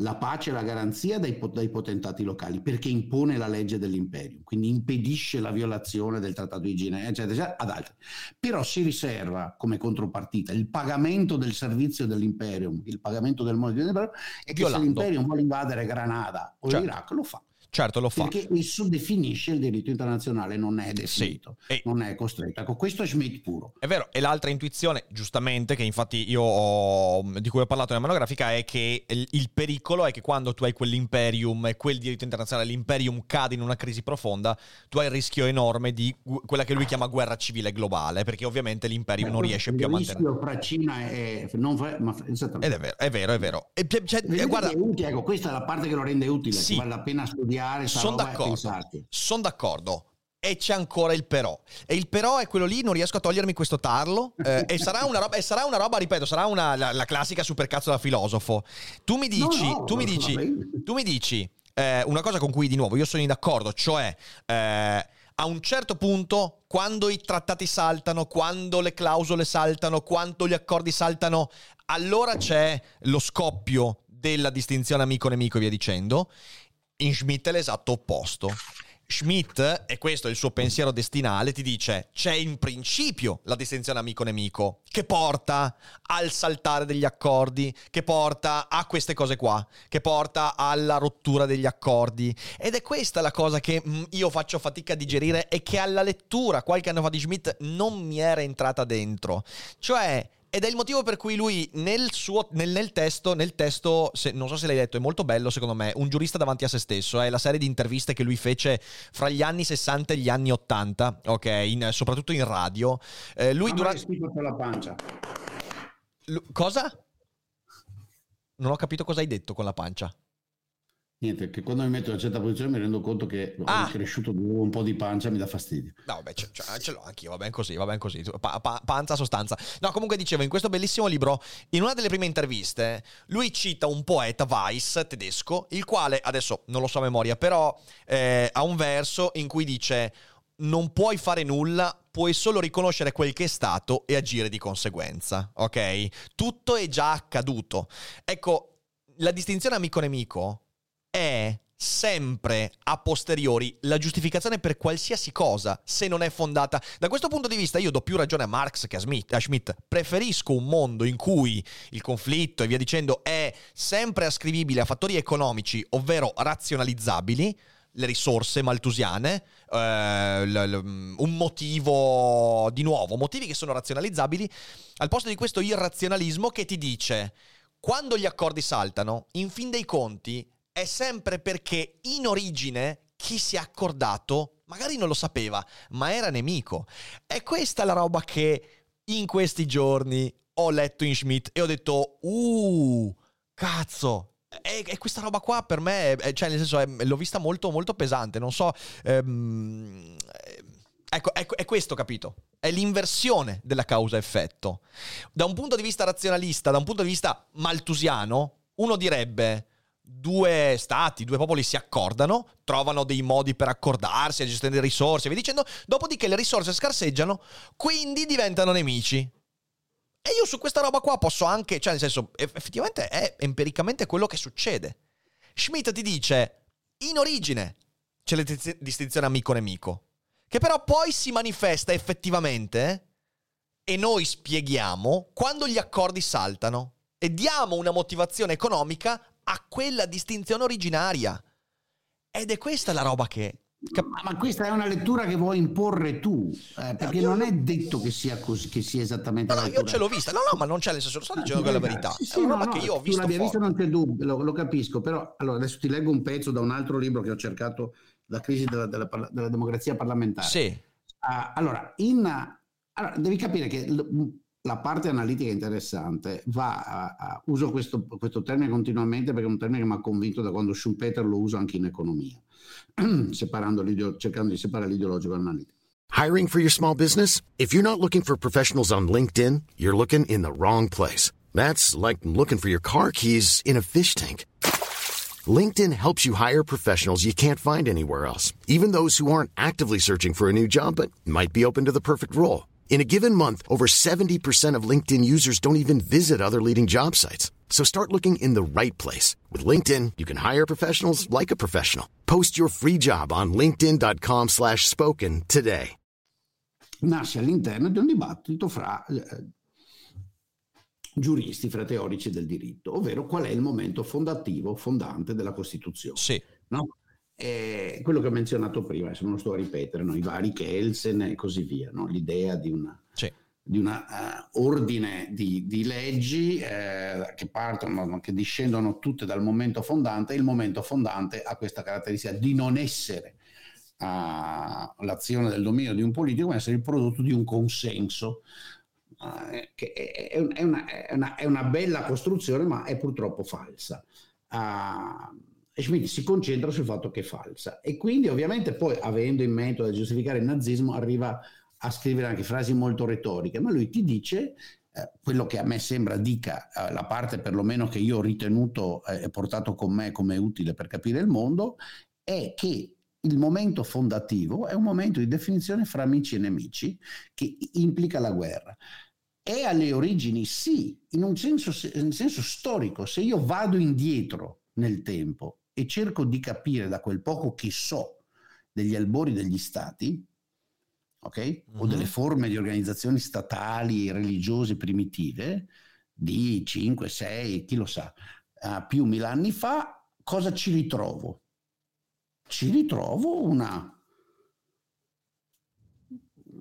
la pace e la garanzia dai, dai potentati locali, perché impone la legge dell'imperium, quindi impedisce la violazione del trattato di Ginevra, eccetera, eccetera, ad altri. Però si riserva come contropartita il pagamento del servizio dell'imperium, il pagamento del mondo dell'imperium, e che se l'imperium vuole invadere Granada o certo. l'Iraq lo fa. Certo, lo fa. Perché esso definisce il diritto internazionale, non è definito, sì, e... non è costretto. Ecco, questo è Schmitt puro. È vero, e l'altra intuizione, giustamente, che infatti io ho, di cui ho parlato nella monografica, è che il, il pericolo è che quando tu hai quell'imperium e quel diritto internazionale, l'imperium cade in una crisi profonda, tu hai il rischio enorme di quella che lui chiama guerra civile globale, perché ovviamente l'imperium Beh, non riesce più a mantenere. Il rischio fra Cina e... non fra... ma... Esattamente. Ed è vero, è vero, è vero. E, cioè, guarda... è utile, ecco, questa è la parte che lo rende utile, sì, che vale la pena studiare. Sono d'accordo, sono d'accordo, e c'è ancora il però, e il però è quello lì, non riesco a togliermi questo tarlo, eh, e sarà una roba, e sarà una roba, ripeto, sarà una, la, la classica supercazzo da filosofo. Tu mi dici, no, no, tu mi dici, tu mi dici eh, una cosa con cui di nuovo io sono in d'accordo, cioè eh, a un certo punto, quando i trattati saltano, quando le clausole saltano, quando gli accordi saltano, allora c'è lo scoppio della distinzione amico-nemico e via dicendo. In Schmitt è l'esatto opposto. Schmitt, e questo è il suo pensiero destinale, ti dice c'è in principio la distinzione amico-nemico che porta al saltare degli accordi, che porta a queste cose qua, che porta alla rottura degli accordi, ed è questa la cosa che io faccio fatica a digerire e che alla lettura qualche anno fa di Schmitt non mi era entrata dentro, cioè... Ed è il motivo per cui lui nel suo nel, nel testo, nel testo se, non so se l'hai detto, è molto bello secondo me, Un giurista davanti a se stesso, è eh, la serie di interviste che lui fece fra gli anni sessanta e gli anni ottanta, ok, in, soprattutto in radio. Eh, lui durante... la pancia. L- cosa? Non ho capito cosa hai detto con la pancia. Niente, che quando mi metto in una certa posizione mi rendo conto che ah. ho cresciuto un po' di pancia, mi dà fastidio. No, beh, ce, ce l'ho anch'io, va ben così, va ben così. Pa, pa, panza, sostanza. No, comunque dicevo, in questo bellissimo libro, in una delle prime interviste, lui cita un poeta, Weiss, tedesco, il quale, adesso non lo so a memoria, però eh, ha un verso in cui dice «Non puoi fare nulla, puoi solo riconoscere quel che è stato e agire di conseguenza». Ok? Tutto è già accaduto. Ecco, la distinzione amico-nemico è sempre a posteriori la giustificazione per qualsiasi cosa, se non è fondata. Da questo punto di vista io do più ragione a Marx che a Schmitt, a Schmitt. Preferisco un mondo in cui il conflitto e via dicendo è sempre ascrivibile a fattori economici, ovvero razionalizzabili, le risorse maltusiane, eh, l, l, un motivo di nuovo, motivi che sono razionalizzabili, al posto di questo irrazionalismo che ti dice: quando gli accordi saltano, in fin dei conti è sempre perché in origine chi si è accordato magari non lo sapeva, ma era nemico. È questa la roba che in questi giorni ho letto in Schmitt e ho detto: uh, cazzo! E questa roba qua per me, è, cioè nel senso, è, l'ho vista molto molto pesante, non so, ehm, ecco, ecco, è questo, capito? È l'inversione della causa-effetto. Da un punto di vista razionalista, da un punto di vista maltusiano, uno direbbe: due stati, due popoli si accordano, trovano dei modi per accordarsi, a gestire le risorse, e via dicendo, dopodiché le risorse scarseggiano, quindi diventano nemici. E io su questa roba qua posso anche, cioè nel senso, effettivamente è empiricamente quello che succede. Schmitt ti dice, in origine c'è la distinzione amico-nemico, che però poi si manifesta effettivamente, e noi spieghiamo, quando gli accordi saltano, e diamo una motivazione economica a quella distinzione originaria. Ed è questa la roba che... Ma, ma questa è una lettura che vuoi imporre tu, eh, perché io non è detto che sia così, che sia esattamente no, la no, lettura. Io ce l'ho vista, no, no, ma non c'è nel senso, sto dicendo che è la verità. Sì, sì, è una roba no, che io ho visto. Tu l'abbia vista, non c'è dubbio, lo, lo capisco, però allora adesso ti leggo un pezzo da un altro libro che ho cercato, La crisi della, della, della democrazia parlamentare. Sì. Uh, allora, in, allora, devi capire che l- la parte analitica interessante va a, a, uso questo, questo termine continuamente perché è un termine che mi ha convinto da quando Schumpeter lo usa anche in economia, separando l'ideo, cercando di separare l'ideologico dall'analitico. Hiring for your small business? If you're not looking for professionals on LinkedIn, you're looking in the wrong place. That's like looking for your car keys in a fish tank. LinkedIn helps you hire professionals you can't find anywhere else, even those who aren't actively searching for a new job but might be open to the perfect role. In a given month, over seventy percent of LinkedIn users don't even visit other leading job sites. So start looking in the right place. With LinkedIn, you can hire professionals like a professional. Post your free job on linkedin.com slash spoken today. Nasce all'interno di un dibattito fra eh, giuristi, fra teorici del diritto, ovvero qual è il momento fondativo, fondante della Costituzione. Sì. No? Eh, quello che ho menzionato prima, adesso non lo sto a ripetere, no? I vari Kelsen e così via, no? L'idea di una, sì. di una uh, ordine di, di leggi eh, che partono, che discendono tutte dal momento fondante. Il momento fondante ha questa caratteristica di non essere uh, l'azione del dominio di un politico, ma essere il prodotto di un consenso. Uh, che è, è, una, è, una, è una bella costruzione, ma è purtroppo falsa. Uh, E Schmitt si concentra sul fatto che è falsa, e quindi ovviamente poi, avendo in mente da giustificare il nazismo, arriva a scrivere anche frasi molto retoriche, ma lui ti dice eh, quello che a me sembra dica eh, la parte perlomeno che io ho ritenuto e eh, portato con me come utile per capire il mondo, è che il momento fondativo è un momento di definizione fra amici e nemici che implica la guerra. È alle origini, sì, in un senso, in un senso storico, se io vado indietro nel tempo e cerco di capire da quel poco che so degli albori degli stati, ok? Mm-hmm. O delle forme di organizzazioni statali e religiose primitive di cinque, sei, chi lo sa, uh, più mila anni fa, cosa ci ritrovo? Ci ritrovo una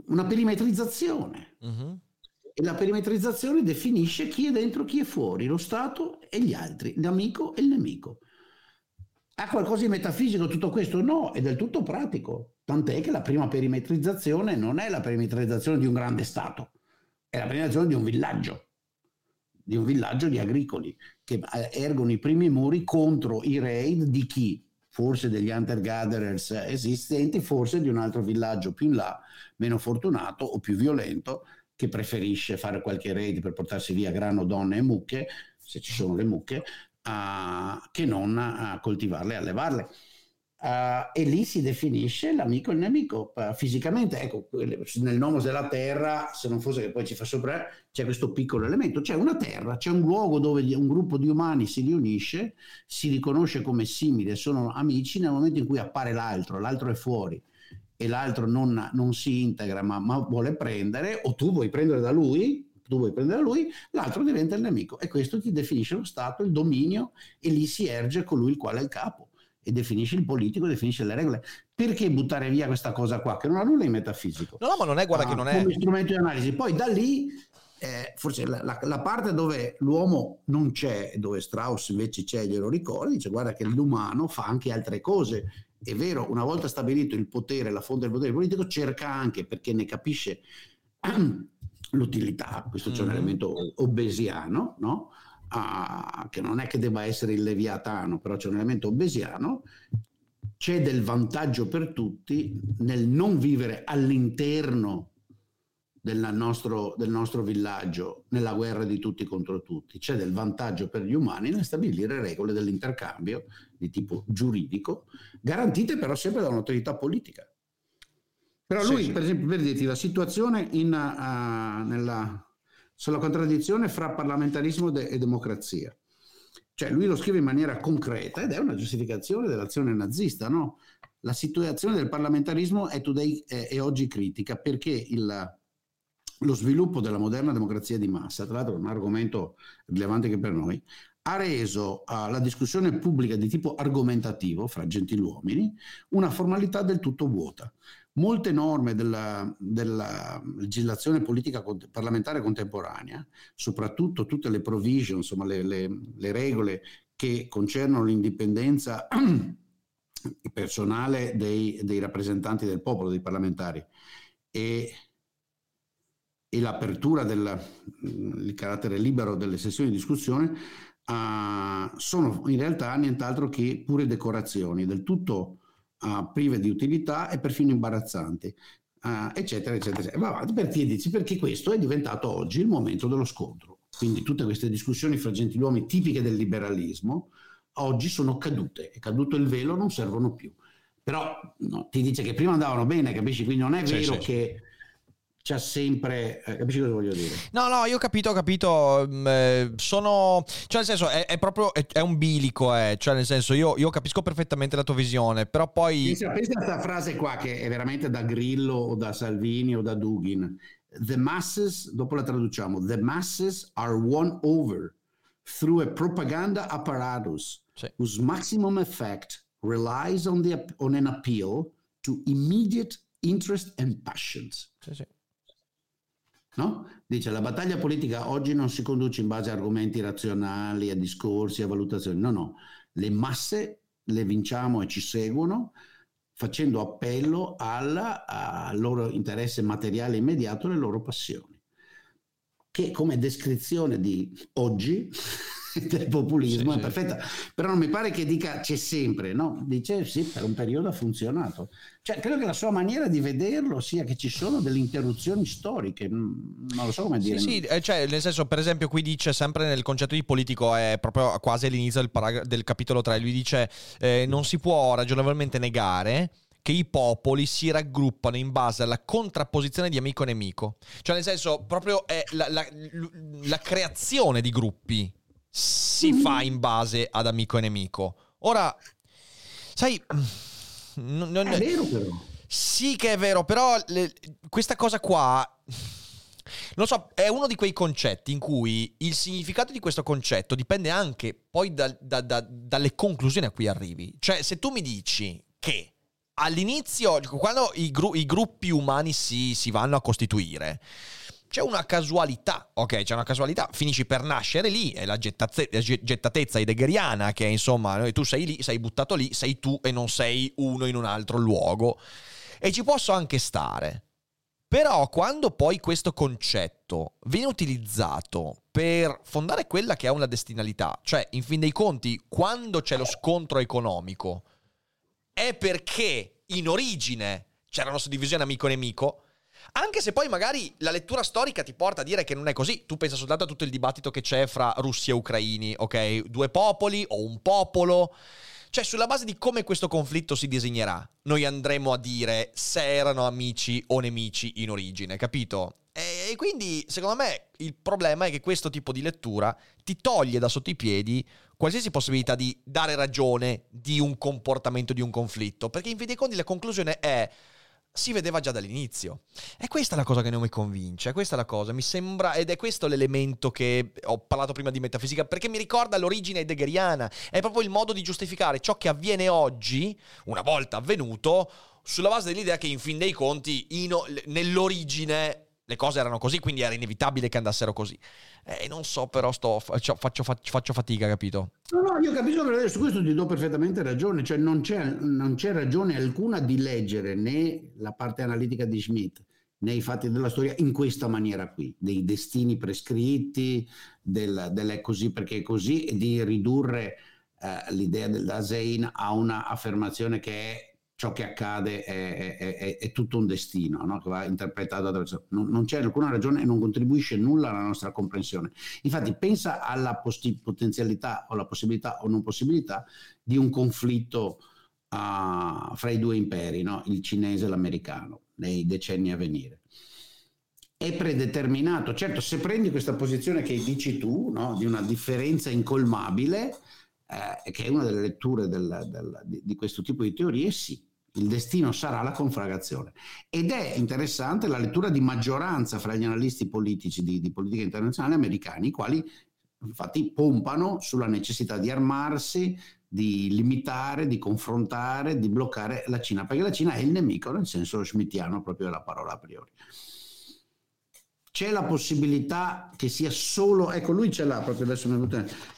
una perimetrizzazione. Mm-hmm. E la perimetrizzazione definisce chi è dentro, chi è fuori, lo Stato e gli altri, l'amico e il nemico. Ha qualcosa di metafisico tutto questo? No, è del tutto pratico. Tant'è che la prima perimetrizzazione non è la perimetrizzazione di un grande Stato, è la perimetrizzazione di un villaggio, di un villaggio di agricoli che ergono i primi muri contro i raid di chi? Forse degli hunter-gatherers esistenti, forse di un altro villaggio più in là, meno fortunato o più violento, che preferisce fare qualche raid per portarsi via grano, donne e mucche, se ci sono le mucche, uh, che non a uh, coltivarle e allevarle. Uh, e lì si definisce l'amico e il nemico, uh, fisicamente. Ecco, nel nomos della terra, se non fosse che poi ci fa sopra, c'è questo piccolo elemento, c'è una terra, c'è un luogo dove un gruppo di umani si riunisce, si riconosce come simile, sono amici, nel momento in cui appare l'altro, l'altro è fuori, e l'altro non, non si integra ma, ma vuole prendere, o tu vuoi prendere da lui, tu vuoi prendere da lui, l'altro diventa il nemico, e questo ti definisce lo Stato, il dominio, e lì si erge colui il quale è il capo, e definisce il politico, definisce le regole. Perché buttare via questa cosa qua che non ha nulla di metafisico? No, no, ma non è, guarda, ah, che non è come strumento di analisi. Poi da lì eh, forse la, la, la parte dove l'uomo non c'è, dove Strauss invece c'è, glielo ricorda, dice guarda che l'umano fa anche altre cose. È vero, una volta stabilito il potere, la fonte del potere politico, cerca anche, perché ne capisce l'utilità, questo c'è mm. un elemento obesiano, no? Ah, che non è che debba essere il leviatano, però c'è un elemento obesiano, c'è del vantaggio per tutti nel non vivere all'interno della nostro, del nostro villaggio, nella guerra di tutti contro tutti, c'è del vantaggio per gli umani nel stabilire regole dell'intercambio di tipo giuridico, garantite però sempre da un'autorità politica. Però lui, sì, sì. per esempio, per dirti, la situazione in, uh, nella... sulla contraddizione fra parlamentarismo de- e democrazia. Cioè lui lo scrive in maniera concreta ed è una giustificazione dell'azione nazista, no? La situazione del parlamentarismo è, today, è, è oggi critica perché il, lo sviluppo della moderna democrazia di massa, tra l'altro è un argomento rilevante anche per noi, ha reso uh, la discussione pubblica di tipo argomentativo fra gentiluomini una formalità del tutto vuota. Molte norme della, della legislazione politica cont- parlamentare contemporanea, soprattutto tutte le provision, insomma le, le, le regole che concernono l'indipendenza personale dei, dei rappresentanti del popolo, dei parlamentari, e, e l'apertura del il carattere libero delle sessioni di discussione, uh, sono in realtà nient'altro che pure decorazioni, del tutto Uh, prive di utilità e perfino imbarazzanti, uh, eccetera, eccetera, eccetera. Va avanti, perché dici? Perché questo è diventato oggi il momento dello scontro. Quindi tutte queste discussioni fra gentiluomini tipiche del liberalismo oggi sono cadute, è caduto il velo, non servono più. Però no, ti dice che prima andavano bene, capisci? Quindi non è vero, sì, sì, che c'ha sempre, eh, capisci cosa voglio dire? No, no, io ho capito, ho capito, eh, sono, cioè nel senso, è, è proprio, è, è un bilico, eh. Cioè nel senso, io, io capisco perfettamente la tua visione, però poi... Pensa, pensa a questa frase qua, che è veramente da Grillo, o da Salvini, o da Dugin. The masses, dopo la traduciamo, the masses are won over through a propaganda apparatus, sì, whose maximum effect relies on, the, on an appeal to immediate interest and passions. Sì, sì. No? Dice la battaglia politica oggi non si conduce in base a argomenti razionali, a discorsi, a valutazioni, no no, le masse le vinciamo e ci seguono facendo appello alla, al loro interesse materiale immediato, alle loro passioni, che come descrizione di oggi del populismo, sì, è perfetta, sì. Però non mi pare che dica c'è sempre, no? Dice sì, per un periodo ha funzionato. Cioè credo che la sua maniera di vederlo sia che ci sono delle interruzioni storiche, non lo so come dire. Sì, sì, cioè nel senso, per esempio qui dice sempre nel concetto di politico, è proprio quasi all'inizio del, parag- del capitolo tre, lui dice eh, non si può ragionevolmente negare che i popoli si raggruppano in base alla contrapposizione di amico e nemico. Cioè nel senso, proprio è la, la, la creazione di gruppi si fa in base ad amico e nemico. Ora, sai, non, non, è vero però. Sì che è vero, però le, questa cosa qua, non so, è uno di quei concetti in cui il significato di questo concetto dipende anche poi da, da, da, dalle conclusioni a cui arrivi. Cioè, se tu mi dici che all'inizio, quando i, gru, i gruppi umani si, si vanno a costituire, c'è una casualità, ok, c'è una casualità, finisci per nascere lì, è la gettazze- gettatezza heideggeriana, che è, insomma, tu sei lì, sei buttato lì, sei tu e non sei uno in un altro luogo, e ci posso anche stare. Però quando poi questo concetto viene utilizzato per fondare quella che è una destinalità, cioè in fin dei conti quando c'è lo scontro economico è perché in origine c'era una suddivisione amico-nemico. Anche se poi magari la lettura storica ti porta a dire che non è così, tu pensa soltanto a tutto il dibattito che c'è fra russi e ucraini, ok? Due popoli o un popolo, cioè sulla base di come questo conflitto si disegnerà, noi andremo a dire se erano amici o nemici in origine, capito? E quindi secondo me il problema è che questo tipo di lettura ti toglie da sotto i piedi qualsiasi possibilità di dare ragione di un comportamento, di un conflitto, perché in fin dei conti la conclusione è si vedeva già dall'inizio. E questa è la cosa che non mi convince, questa è la cosa, mi sembra, ed è questo l'elemento che ho parlato prima di metafisica, perché mi ricorda l'origine heideggeriana, è proprio il modo di giustificare ciò che avviene oggi, una volta avvenuto, sulla base dell'idea che in fin dei conti in, nell'origine le cose erano così, quindi era inevitabile che andassero così. Eh, non so, però sto faccio, faccio, faccio fatica, capito? No, no, io capisco, però su questo ti do perfettamente ragione, cioè non c'è, non c'è ragione alcuna di leggere né la parte analitica di Schmitt né i fatti della storia in questa maniera qui, dei destini prescritti, del, del così perché così, e di ridurre eh, l'idea del Dasein a una affermazione che è ciò che accade è, è, è, è tutto un destino, no? Che va interpretato attraverso... Non, non c'è alcuna ragione e non contribuisce nulla alla nostra comprensione. Infatti pensa alla posti- potenzialità o la possibilità o non possibilità di un conflitto uh, fra i due imperi, no? Il cinese e l'americano, nei decenni a venire. È predeterminato. Certo, se prendi questa posizione che dici tu, no? Di una differenza incolmabile... Eh, che è una delle letture del, del, di, di questo tipo di teorie, sì, il destino sarà la conflagrazione. Ed è interessante la lettura di maggioranza fra gli analisti politici di, di politica internazionale americani, i quali infatti pompano sulla necessità di armarsi, di limitare, di confrontare, di bloccare la Cina, perché la Cina è il nemico nel senso schmittiano proprio della parola a priori. C'è la possibilità che sia solo, ecco lui ce l'ha proprio adesso,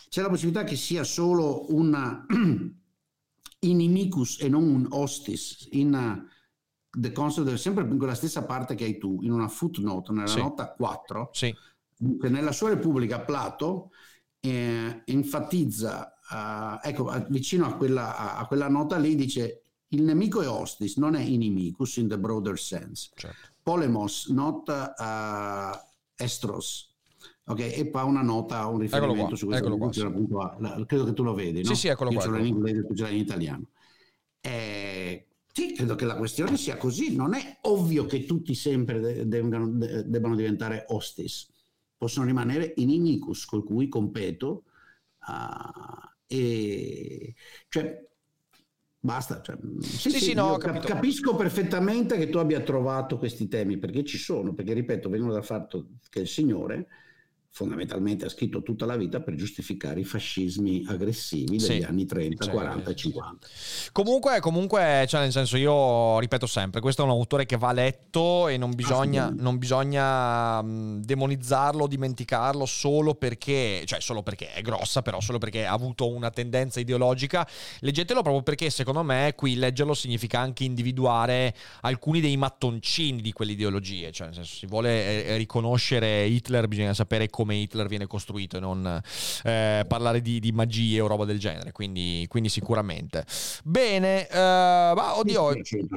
c'è la possibilità che sia solo una inimicus e non un hostis, in the concept è sempre in quella stessa parte che hai tu, in una footnote, nella sì. nota quattro, sì. Che nella sua Repubblica Plato eh, enfatizza, eh, ecco, vicino a quella, a, a quella nota lì dice il nemico è hostis, non è inimicus in the broader sense. Certo. Polemos, not uh, estros. Ok, e poi una nota, un riferimento su questo. Eccolo qua. Punto a. La, credo che tu lo vedi, no? Sì, sì, eccolo. Io qua. Io ce l'ho in inglese, tu ce l'hai in italiano. Eh, sì, credo che la questione sia così. Non è ovvio che tutti sempre de- debbano, de- debbano diventare hostis. Possono rimanere inimicus, con cui competo. Uh, e... Cioè... Basta, cioè, sì, sì, sì, no, cap- capisco perfettamente che tu abbia trovato questi temi, perché ci sono, perché ripeto, vengono dal fatto che il Signore fondamentalmente ha scritto tutta la vita per giustificare i fascismi aggressivi degli sì, anni trenta, cioè, quaranta e cinquanta. Comunque, comunque, cioè nel senso, io ripeto sempre, questo è un autore che va letto e non bisogna, non bisogna demonizzarlo, dimenticarlo solo perché, cioè solo perché è grossa, però solo perché ha avuto una tendenza ideologica. Leggetelo proprio perché, secondo me, qui leggerlo significa anche individuare alcuni dei mattoncini di quelle ideologie, cioè nel senso, si vuole riconoscere Hitler, bisogna sapere come Hitler viene costruito e non eh, parlare di, di magie o roba del genere, quindi, quindi sicuramente bene, eh, ma oddio sì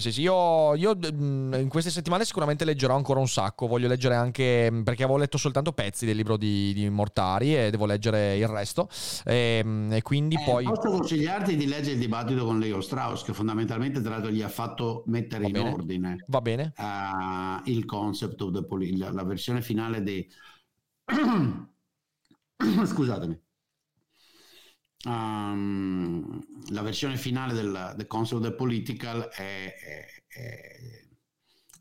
sì sì io, io in queste settimane sicuramente leggerò ancora un sacco, voglio leggere anche perché avevo letto soltanto pezzi del libro di, di Mortari e devo leggere il resto e, e quindi eh, poi posso consigliarti di leggere il dibattito con Leo Strauss, che fondamentalmente tra l'altro gli ha fatto mettere va in bene. ordine va bene uh, il concept of the poli- la, la versione finale di scusatemi Um, la versione finale del The Concept of the Political è, è, è,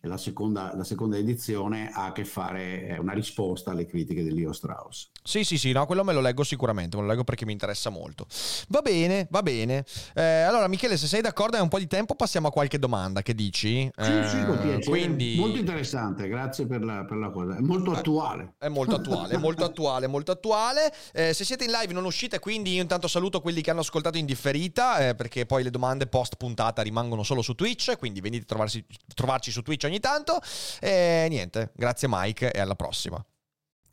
è la, seconda, la seconda edizione, ha a che fare, è una risposta alle critiche di Leo Strauss. Sì, sì, sì, no, quello me lo leggo sicuramente, me lo leggo perché mi interessa molto. Va bene, va bene. Eh, allora, Michele, se sei d'accordo, è un po' di tempo, passiamo a qualche domanda, che dici? Sì, eh, sì, con piacere. Quindi... Molto interessante, grazie per la, per la cosa. È molto eh, attuale. È molto attuale, è molto attuale, molto attuale. Eh, se siete in live non uscite, quindi io intanto saluto quelli che hanno ascoltato in differita, eh, perché poi le domande post puntata rimangono solo su Twitch, quindi venite a trovarsi, trovarci su Twitch ogni tanto. E eh, niente, grazie Mike e alla prossima.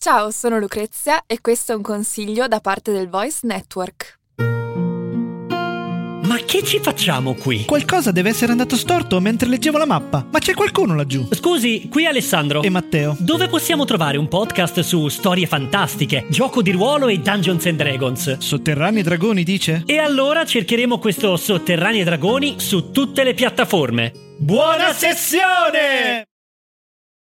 Ciao, sono Lucrezia e questo è un consiglio da parte del Voice Network. Ma che ci facciamo qui? Qualcosa deve essere andato storto mentre leggevo la mappa. Ma c'è qualcuno laggiù. Scusi, qui Alessandro. E Matteo. Dove possiamo trovare un podcast su storie fantastiche, gioco di ruolo e Dungeons and Dragons? Sotterranei Dragoni, dice? E allora cercheremo questo Sotterranei Dragoni su tutte le piattaforme. Buona sessione!